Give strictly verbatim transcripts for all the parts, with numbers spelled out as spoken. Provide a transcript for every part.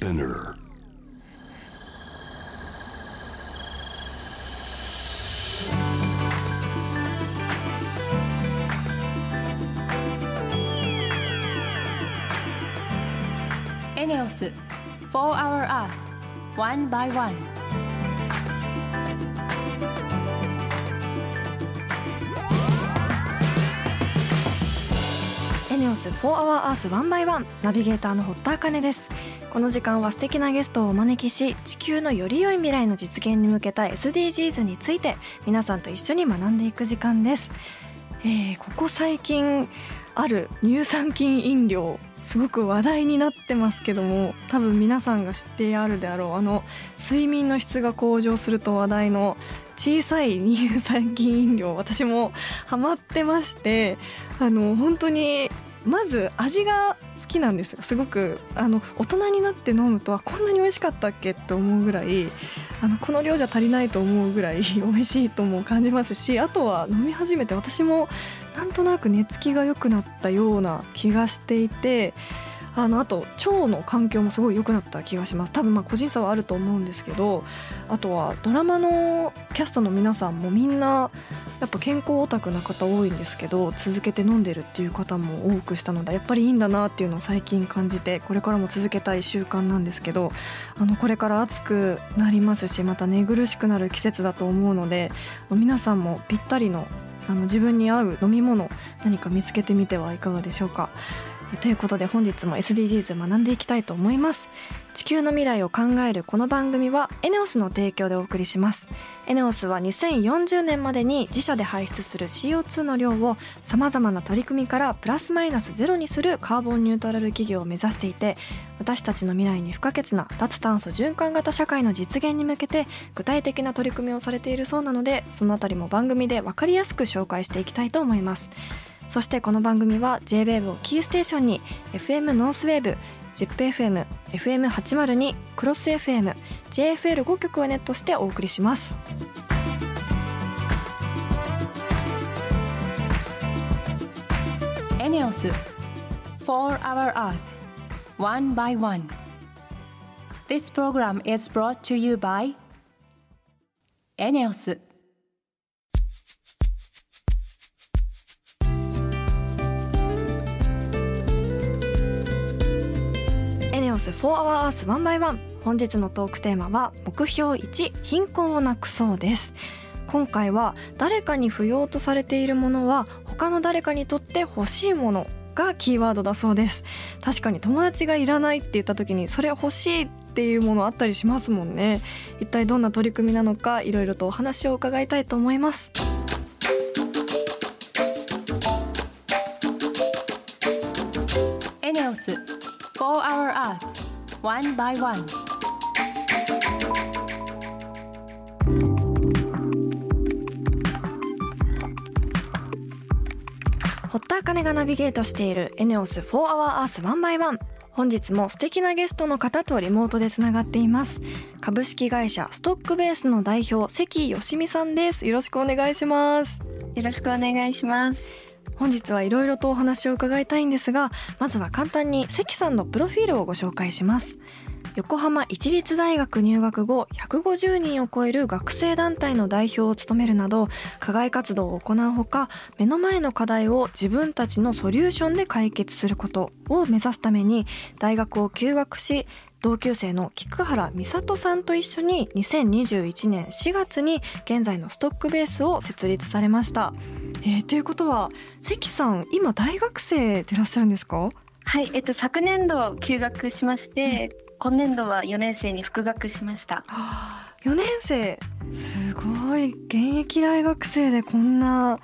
Spinner. ENEOS フォー Hour Earth One by One。 エネオス フォー Hour Earth One by One、 ナビゲーターの堀田茜です。この時間は素敵なゲストをお招きし、地球のより良い未来の実現に向けた エスディージーズ について皆さんと一緒に学んでいく時間です。えー、ここ最近ある乳酸菌飲料、すごく話題になってますけども、多分皆さんが知ってあるであろう、あの睡眠の質が向上すると話題の小さい乳酸菌飲料、私もハマってまして、あの本当にまず味が好きなんですよ。すごくあの大人になって飲むと、あ、こんなに美味しかったっけって思うぐらい、あのこの量じゃ足りないと思うぐらい美味しいとも感じますし、あとは飲み始めて私もなんとなく寝つきが良くなったような気がしていて、 あの、あと腸の環境もすごい良くなった気がします。多分まあ個人差はあると思うんですけど、あとはドラマのキャストの皆さんもみんなやっぱ健康オタクな方多いんですけど、続けて飲んでるっていう方も多くしたので、やっぱりいいんだなっていうのを最近感じて、これからも続けたい習慣なんですけど、あのこれから暑くなりますし、また寝苦しくなる季節だと思うので、皆さんもぴったりのあの自分に合う飲み物、何か見つけてみてはいかがでしょうか。ということで本日も エスディージーズ 学んでいきたいと思います。地球の未来を考えるこの番組は エネオス の提供でお送りします。 エネオス はにせんよんじゅうねんまでに自社で排出する シーオーツー の量をさまざまな取り組みからプラスマイナスゼロにするカーボンニュートラル企業を目指していて、私たちの未来に不可欠な脱炭素循環型社会の実現に向けて具体的な取り組みをされているそうなので、そのあたりも番組で分かりやすく紹介していきたいと思います。そしてこの番組は ジェイウェーブ をキーステーションに エフエム ノースウェーブ、ジップエフエム、エフエムはちまるに、クロス エフエム、ジェイエフエルご 局をネットしてお送りします。エネオス フォー Hour Earth One by One。 This program is brought to you by エネオス。フォー Hour Earth One by One、 本日のトークテーマは目標いち、貧困をなくそうです。今回は誰かに不要とされているものは他の誰かにとって欲しいものがキーワードだそうです。確かに友達がいらないって言った時に、それ欲しいっていうものあったりしますもんね。一体どんな取り組みなのか、いろいろとお話を伺いたいと思います。エネオスフォー Hour Earth One by One。 堀田茜がナビゲートしている エネオス フォー Hour Earth One by One。 本日も素敵なゲストの方とリモートでつながっています。株式会社ストックベースの代表、関芳美さんです。よろしくお願いします。よろしくお願いします。本日はいろいろとお話を伺いたいんですが、まずは簡単に関さんのプロフィールをご紹介します。横浜市立大学入学後、ひゃくごじゅうにんを超える学生団体の代表を務めるなど、課外活動を行うほか、目の前の課題を自分たちのソリューションで解決することを目指すために、大学を休学し、同級生の菊原美里さんと一緒ににせんにじゅういちねんしがつに現在のストックベースを設立されました。えー、ということは関さん、今大学生でいらっしゃるんですか？はい、えっと、昨年度休学しまして、うん、今年度はよねんせいに復学しました。よねんせい、すごい。現役大学生でこんな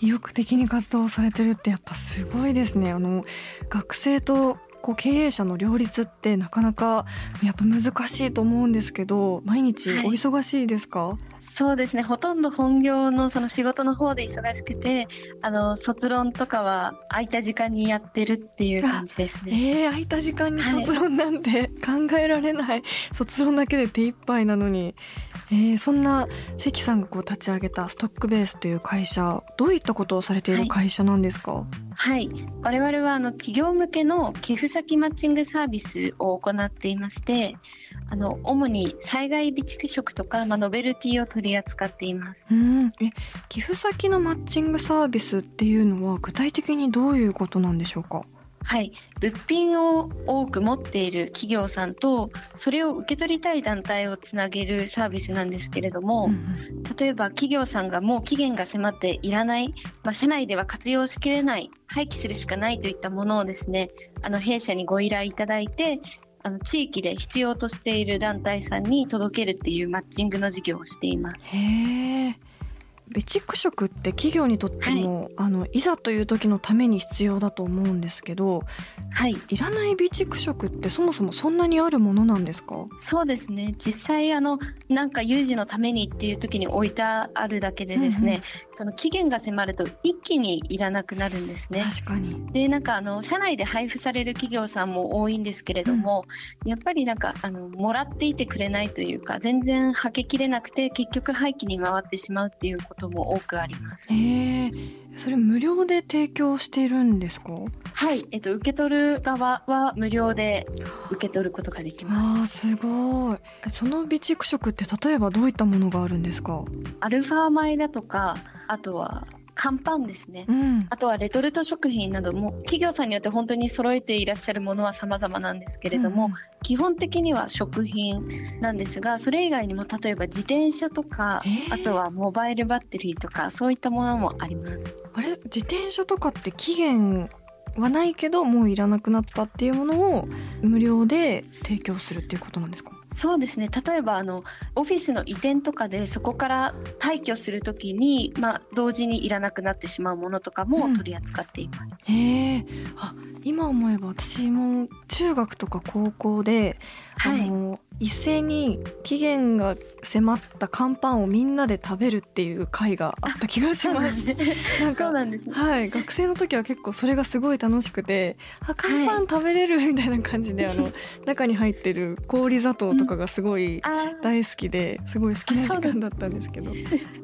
意欲的に活動されてるってやっぱすごいですね。あの学生とこう経営者の両立ってなかなかやっぱ難しいと思うんですけど、毎日お忙しいですか？はい、そうですね、ほとんど本業 の, その仕事の方で忙しくて、あの卒論とかは空いた時間にやってるっていう感じですね。えー、空いた時間に卒論なんて考えられない、はい、卒論だけで手一杯なのに。えー、そんな関さんがこう立ち上げたストックベースという会社、どういったことをされている会社なんですか？はい、はい、我々はあの企業向けの寄付先マッチングサービスを行っていまして、あの主に災害備蓄食とか、まあ、ノベルティを取り扱っています。うん、え寄付先のマッチングサービスっていうのは具体的にどういうことなんでしょうか？はい、物品を多く持っている企業さんとそれを受け取りたい団体をつなげるサービスなんですけれども、うん、例えば企業さんがもう期限が迫っていらない、まあ、社内では活用しきれない、廃棄するしかないといったものをですね、あの弊社にご依頼いただいて、あの地域で必要としている団体さんに届けるっていうマッチングの事業をしています。へー、備蓄食って企業にとっても、はい、あのいざという時のために必要だと思うんですけど、はい、いらない備蓄食ってそもそもそんなにあるものなんですか？そうですね、実際あのなんか有事のためにっていう時に置いてあるだけでですね、うんうん、その期限が迫ると一気にいらなくなるんですね。確かに。で、なんかあの社内で配布される企業さんも多いんですけれども、うん、やっぱりなんかあのもらっていてくれないというか、全然はけきれなくて結局廃棄に回ってしまうっていうことも多くあります。それ無料で提供しているんですか？はい、えっと、受け取る側は無料で受け取ることができます。あ、すごい。その備蓄食って例えばどういったものがあるんですか？アルファ米だとか、あとは乾パンですね、うん、あとはレトルト食品なども企業さんによって本当に揃えていらっしゃるものは様々なんですけれども、うん、基本的には食品なんですが、それ以外にも例えば自転車とか、えー、あとはモバイルバッテリーとか、そういったものもあります。あれ、自転車とかって期限はないけどもういらなくなったっていうものを無料で提供するっていうことなんですか？そうですね、例えばあのオフィスの移転とかでそこから退去するときに、まあ、同時にいらなくなってしまうものとかも取り扱っています。うん、へー、あ、今思えば私も中学とか高校で、はい、あの一斉に期限が迫った乾パンをみんなで食べるっていう会があった気がします。そうなんですね。はい、学生の時は結構それがすごい楽しくて、あ、乾パン食べれるみたいな感じで、はい、あの中に入ってる氷砂糖とかがすごい大好きで、うん、すごい好きな時間だったんですけど、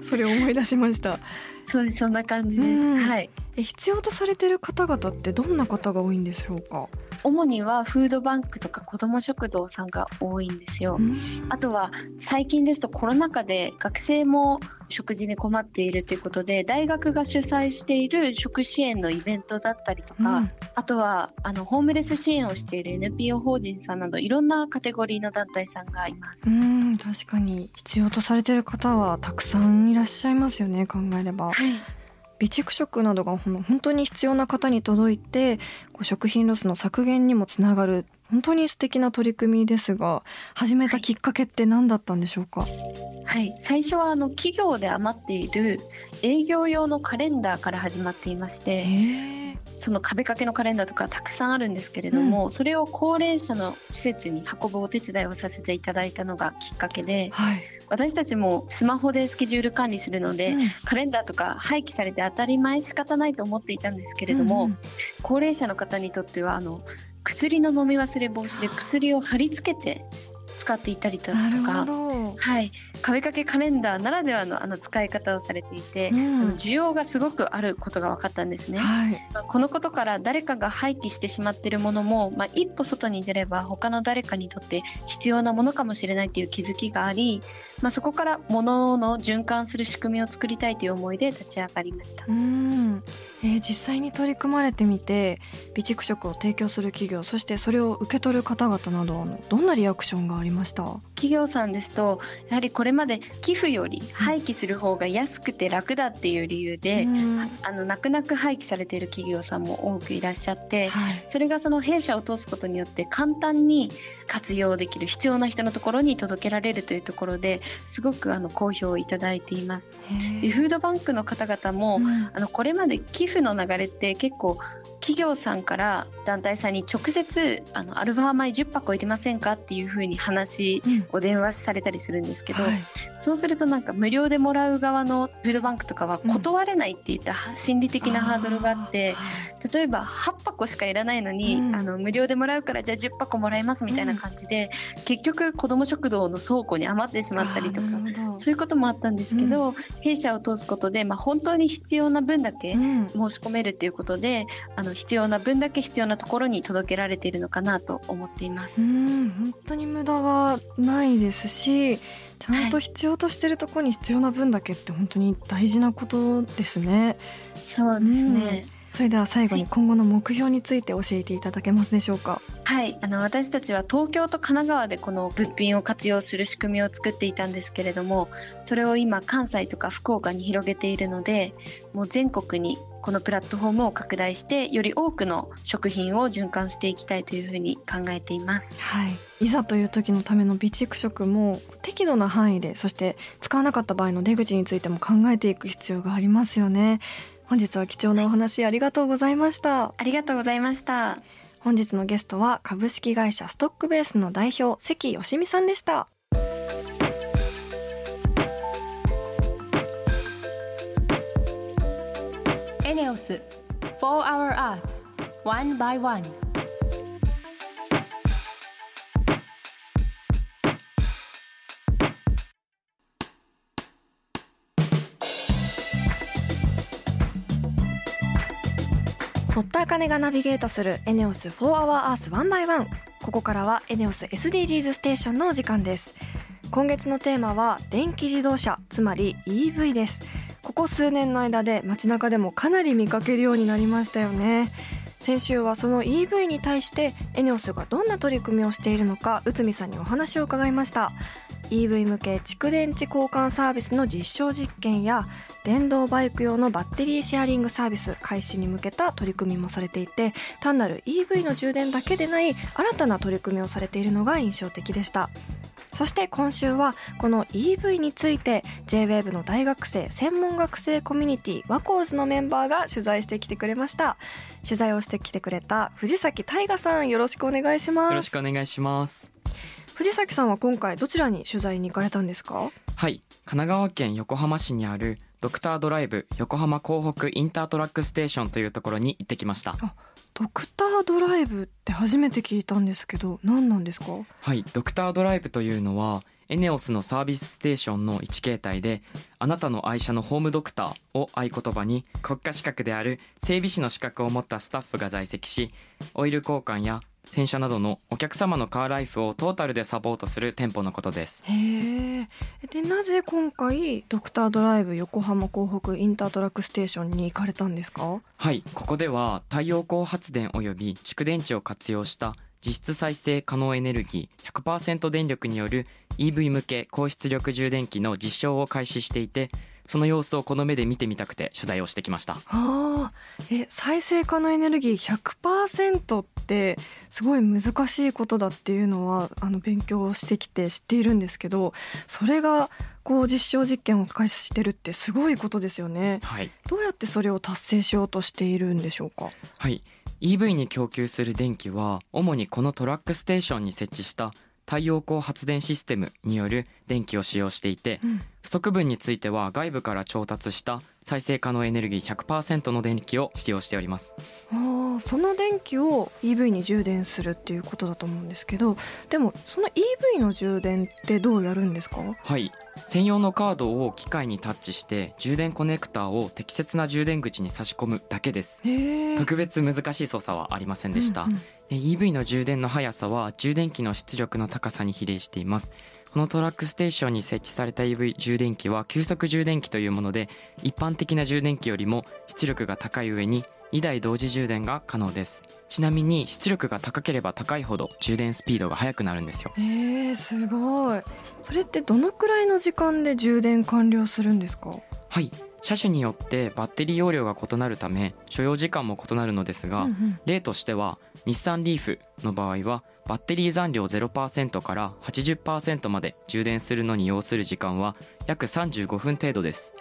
そ, それを思い出しました。そうです、そんな感じです。はい、え必要とされてる方々ってどんな方が多いんでしょうか？主にはフードバンクとか子ども食堂さんが多いんですよ。うん、あとは最近ですとコロナ禍で学生も食事に困っているということで、大学が主催している食支援のイベントだったりとか、うん、あとはあのホームレス支援をしている エヌピーオー 法人さんなど、いろんなカテゴリーの団体さんがいます。うん、確かに必要とされている方はたくさんいらっしゃいますよね、考えれば。はい、備蓄食などが本当に必要な方に届いて、こう食品ロスの削減にもつながる、本当に素敵な取り組みですが、始めたきっかけって何だったんでしょうか？はい、最初はあの企業で余っている営業用のカレンダーから始まっていまして、その壁掛けのカレンダーとかたくさんあるんですけれども、うん、それを高齢者の施設に運ぶお手伝いをさせていただいたのがきっかけで、はい、私たちもスマホでスケジュール管理するので、うん、カレンダーとか廃棄されて当たり前仕方ないと思っていたんですけれども、うんうん、高齢者の方にとってはあの薬の飲み忘れ防止で薬を貼り付けて使っていたりだとか、はい、壁掛けカレンダーならではのあの使い方をされていて、うん、需要がすごくあることが分かったんですね。はい、まあ、このことから誰かが廃棄してしまっているものも、まあ、一歩外に出れば他の誰かにとって必要なものかもしれないという気づきがあり、まあ、そこから物の循環する仕組みを作りたいという思いで立ち上がりました。うん、えー、実際に取り組まれてみて、備蓄食を提供する企業、そしてそれを受け取る方々など、どんなリアクションがありました？企業さんですと、やはりこれまで寄付より廃棄する方が安くて楽だっていう理由で、うん、あの泣く泣く廃棄されている企業さんも多くいらっしゃって、はい、それがその弊社を通すことによって簡単に活用できる、必要な人のところに届けられるというところで、すごくあの好評をいただいています。フードバンクの方々も、うん、あのこれまで寄付の流れって結構企業さんから団体さんに直接あのアルファ米じゅっぱこ入れませんかっていう風に話を電話されたりするんですけど、うんはい、そうするとなんか無料でもらう側のフードバンクとかは断れないっていった心理的なハードルがあって、うん、例えばはっぱこしかいらないのに、うん、あの無料でもらうからじゃあじゅっぱこもらいますみたいな感じで、うん、結局子ども食堂の倉庫に余ってしまったりとかそういうこともあったんですけど、うん、弊社を通すことで、まあ、本当に必要な分だけ申し込めるっていうことで、うん、あの必要な分だけ必要なところに届けられているのかなと思っています。うん本当に無駄がないですし、ちゃんと必要としてるところに必要な分だけって本当に大事なことですね、はい、そうですね、うんそれでは最後に今後の目標について教えていただけますでしょうか。はい、あの私たちは東京と神奈川でこの物品を活用する仕組みを作っていたんですけれども、それを今関西とか福岡に広げているので、もう全国にこのプラットフォームを拡大してより多くの食品を循環していきたいというふうに考えています、はい、いざという時のための備蓄食も適度な範囲で、そして使わなかった場合の出口についても考えていく必要がありますよね。本日は貴重なお話ありがとうございました、はい、ありがとうございました。本日のゲストは株式会社ストックベースの代表関芳美さんでした。イーエヌイーオーエス For Our Earth One by One。 堀田茜がナビゲートする イーエヌイーオーエス For Our Earth One by One。 ここからは イーエヌイーオーエス エスディージーズ ステーションのお時間です。今月のテーマは電気自動車、つまり イーブイ です。ここ数年の間で街中でもかなり見かけるようになりましたよね。先週はその イーブイ に対してエネオスがどんな取り組みをしているのか、内海さんにお話を伺いました。 イーブイ 向け蓄電池交換サービスの実証実験や電動バイク用のバッテリーシェアリングサービス開始に向けた取り組みもされていて、単なる イーブイ の充電だけでない新たな取り組みをされているのが印象的でした。そして今週はこの イーブイ について ジェイウェーブ の大学生専門学生コミュニティワコーズのメンバーが取材してきてくれました。取材をしてきてくれた藤崎大賀さん、よろしくお願いします。よろしくお願いします。藤崎さんは今回どちらに取材に行かれたんですか。はい、神奈川県横浜市にあるドクタードライブ横浜港北インタートラックステーションというところに行ってきました。あ、ドクタードライブって初めて聞いたんですけど、何なんですか。はい、ドクタードライブというのはエネオスのサービスステーションの一形態で、あなたの愛車のホームドクターを合言葉に国家資格である整備士の資格を持ったスタッフが在籍し、オイル交換や洗車などのお客様のカーライフをトータルでサポートする店舗のことです。へで、なぜ今回ドクタードライブ横浜港北インタートラックステーションに行かれたんですか。はい、ここでは太陽光発電および蓄電池を活用した実質再生可能エネルギー ひゃくパーセント 電力による イーブイ 向け高出力充電器の実証を開始していて、その様子をこの目で見てみたくて取材をしてきました。あえ再生可能エネルギー ひゃくパーセント ってすごい難しいことだっていうのはあの勉強してきて知っているんですけど、それがこう実証実験を開始してるってすごいことですよね、はい、どうやってそれを達成しようとしているんでしょうか。はい、イーブイ に供給する電気は主にこのトラックステーションに設置した太陽光発電システムによる電気を使用していて、うん、不足分については外部から調達した再生可能エネルギー ひゃくパーセント の電気を使用しております。あ、その電気を イーブイ に充電するっていうことだと思うんですけど、でもその イーブイ の充電ってどうやるんですか。はい、専用のカードを機械にタッチして充電コネクターを適切な充電口に差し込むだけです。特別難しい操作はありませんでした、うんうん、イーブイ の充電の速さは充電器の出力の高さに比例しています。このトラックステーションに設置された イーブイ 充電器は急速充電器というもので、一般的な充電器よりも出力が高い上ににだい同時充電が可能です。ちなみに出力が高ければ高いほど充電スピードが速くなるんですよ。えー、すごい。それってどのくらいの時間で充電完了するんですか。はい、車種によってバッテリー容量が異なるため所要時間も異なるのですが、うんうん、例としては日産リーフの場合はバッテリー残量 ゼロパーセント から はちじゅっパーセント まで充電するのに要する時間は約さんじゅうごふん程度です。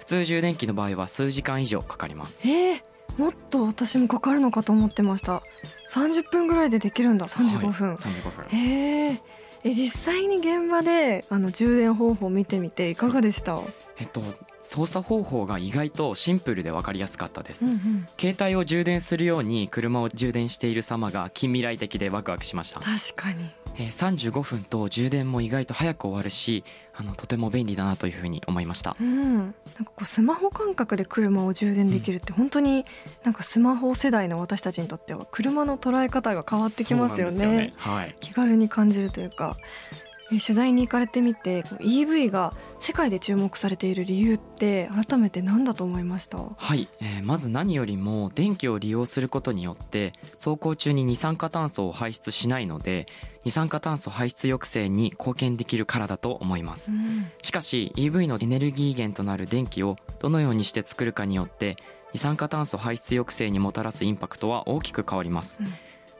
普通充電器の場合は数時間以上かかります。えー、もっと私もかかるのかと思ってました。さんじゅっぷんぐらいでできるんだ。さんじゅうごふん、はい、さんじゅうごふん。へー、え実際に現場であの充電方法を見てみていかがでした？えっと操作方法が意外とシンプルで分かりやすかったです、うんうん、携帯を充電するように車を充電している様が近未来的でワクワクしました。確かに、えー、さんじゅうごふんと充電も意外と早く終わるし、あのとても便利だなというふうに思いました、うん、なんかこうスマホ感覚で車を充電できるって、うん、本当になんかスマホ世代の私たちにとっては車の捉え方が変わってきますよね。そうなんですよね、はい、気軽に感じるというか。取材に行かれてみて イーブイ が世界で注目されている理由って改めて何だと思いました？はい、えー、まず何よりも電気を利用することによって走行中に二酸化炭素を排出しないので二酸化炭素排出抑制に貢献できるからだと思います、うん、しかし イーブイ のエネルギー源となる電気をどのようにして作るかによって二酸化炭素排出抑制にもたらすインパクトは大きく変わります、うん、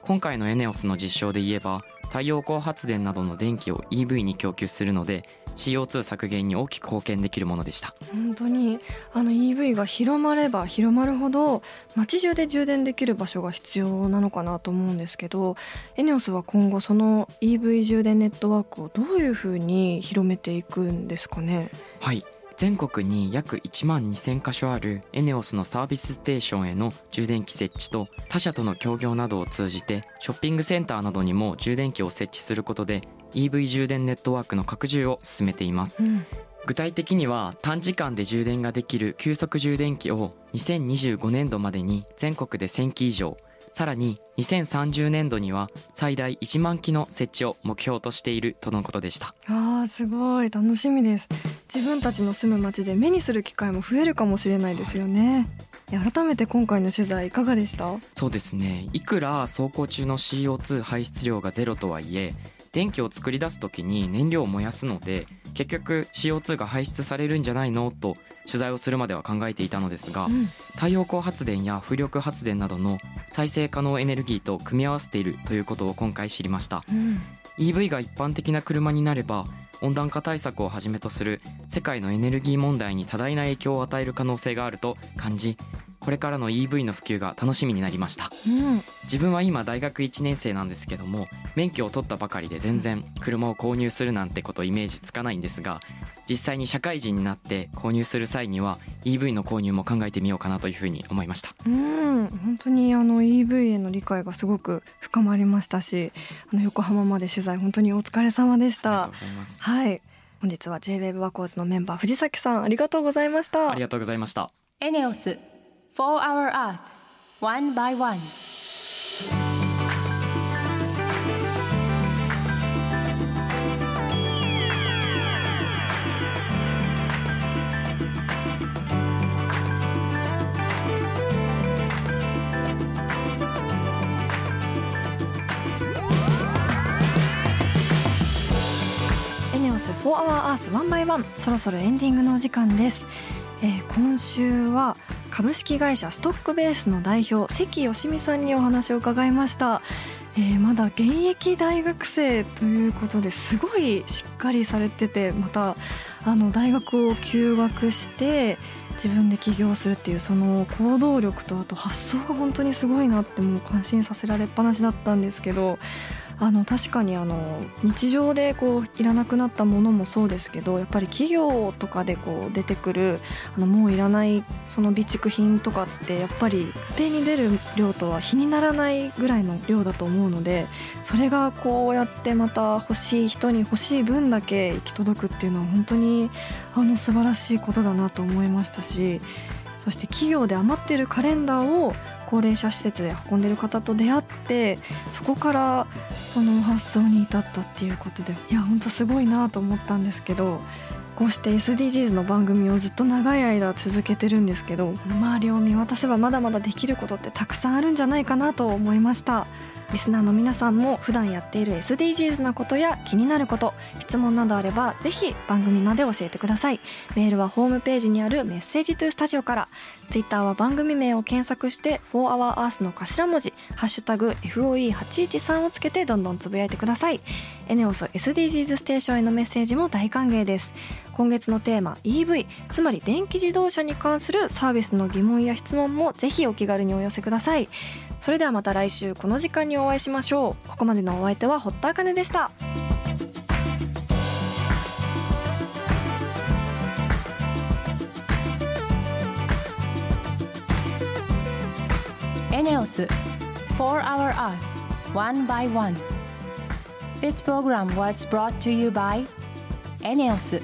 今回の エネオス の実証で言えば太陽光発電などの電気を イーブイ に供給するので シーオーツー 削減に大きく貢献できるものでした。本当にあの イーブイ が広まれば広まるほど街中で充電できる場所が必要なのかなと思うんですけど、 エネオス は今後その イーブイ 充電ネットワークをどういうふうに広めていくんですかね？はい、全国に約いちまんにせんかしょある エネオス のサービスステーションへの充電器設置と他社との協業などを通じてショッピングセンターなどにも充電器を設置することで イーブイ 充電ネットワークの拡充を進めています、うん、具体的には短時間で充電ができる急速充電器をにせんにじゅうごねんどまでに全国でせんき以上、さらににせんさんじゅうねんどには最大いちまんきの設置を目標としているとのことでした。あー、すごい楽しみです。自分たちの住む街で目にする機会も増えるかもしれないですよね、はい、改めて今回の取材いかがでした？そうですね、いくら走行中の シーオーツー 排出量がゼロとはいえ電気を作り出すときに燃料を燃やすので結局 シーオーツー が排出されるんじゃないのと取材をするまでは考えていたのですが、うん、太陽光発電や風力発電などの再生可能エネルギーと組み合わせているということを今回知りました、うん、イーブイ が一般的な車になれば温暖化対策をはじめとする世界のエネルギー問題に多大な影響を与える可能性があると感じ、これからの イーブイ の普及が楽しみになりました、うん、自分は今大学いちねんせいなんですけども免許を取ったばかりで全然車を購入するなんてことイメージつかないんですが、実際に社会人になって購入する際には イーブイ の購入も考えてみようかなというふうに思いました。うん、本当にあの イーブイ への理解がすごく深まりましたし、あの横浜まで取材本当にお疲れ様でした。ありがとうございます。はい、本日は ジェイウェーブ ワコーズのメンバー藤崎さんありがとうございました。ありがとうございました。 エネオス For Our Earth One by One。フォー Our Earth ワン by ワン、そろそろエンディングのお時間です、えー、今週は株式会社ストックベースの代表関よしみさんにお話を伺いました、えー、まだ現役大学生ということですごいしっかりされてて、またあの大学を休学して自分で起業するっていうその行動力とあと発想が本当にすごいなってもう感心させられっぱなしだったんですけど、あの確かにあの日常でこういらなくなったものもそうですけど、やっぱり企業とかでこう出てくるあのもういらないその備蓄品とかってやっぱり家庭に出る量とは比にならないぐらいの量だと思うので、それがこうやってまた欲しい人に欲しい分だけ行き届くっていうのは本当にあの素晴らしいことだなと思いましたし、そして企業で余っているカレンダーを高齢者施設で運んでいる方と出会ってそこからその発想に至ったっていうことで、いや本当すごいなと思ったんですけど、こうして エスディージーズ の番組をずっと長い間続けてるんですけど、周りを見渡せばまだまだできることってたくさんあるんじゃないかなと思いました。リスナーの皆さんも普段やっている エスディージーズ なことや気になること、質問などあればぜひ番組まで教えてください。メールはホームページにあるメッセージトゥスタジオから、ツイッターは番組名を検索してフォー Our Earth の頭文字ハッシュタグ エフオーイーはちいちさん をつけてどんどんつぶやいてください。エネオス エスディージーズ ステーションへのメッセージも大歓迎です。今月のテーマ イーブイ、 つまり電気自動車に関するサービスの疑問や質問もぜひお気軽にお寄せください。それではまた来週この時間にお会いしましょう。ここまでのお相手は堀田茜でした。エネオス For Our Earth One by One. This program was brought to you by エネオス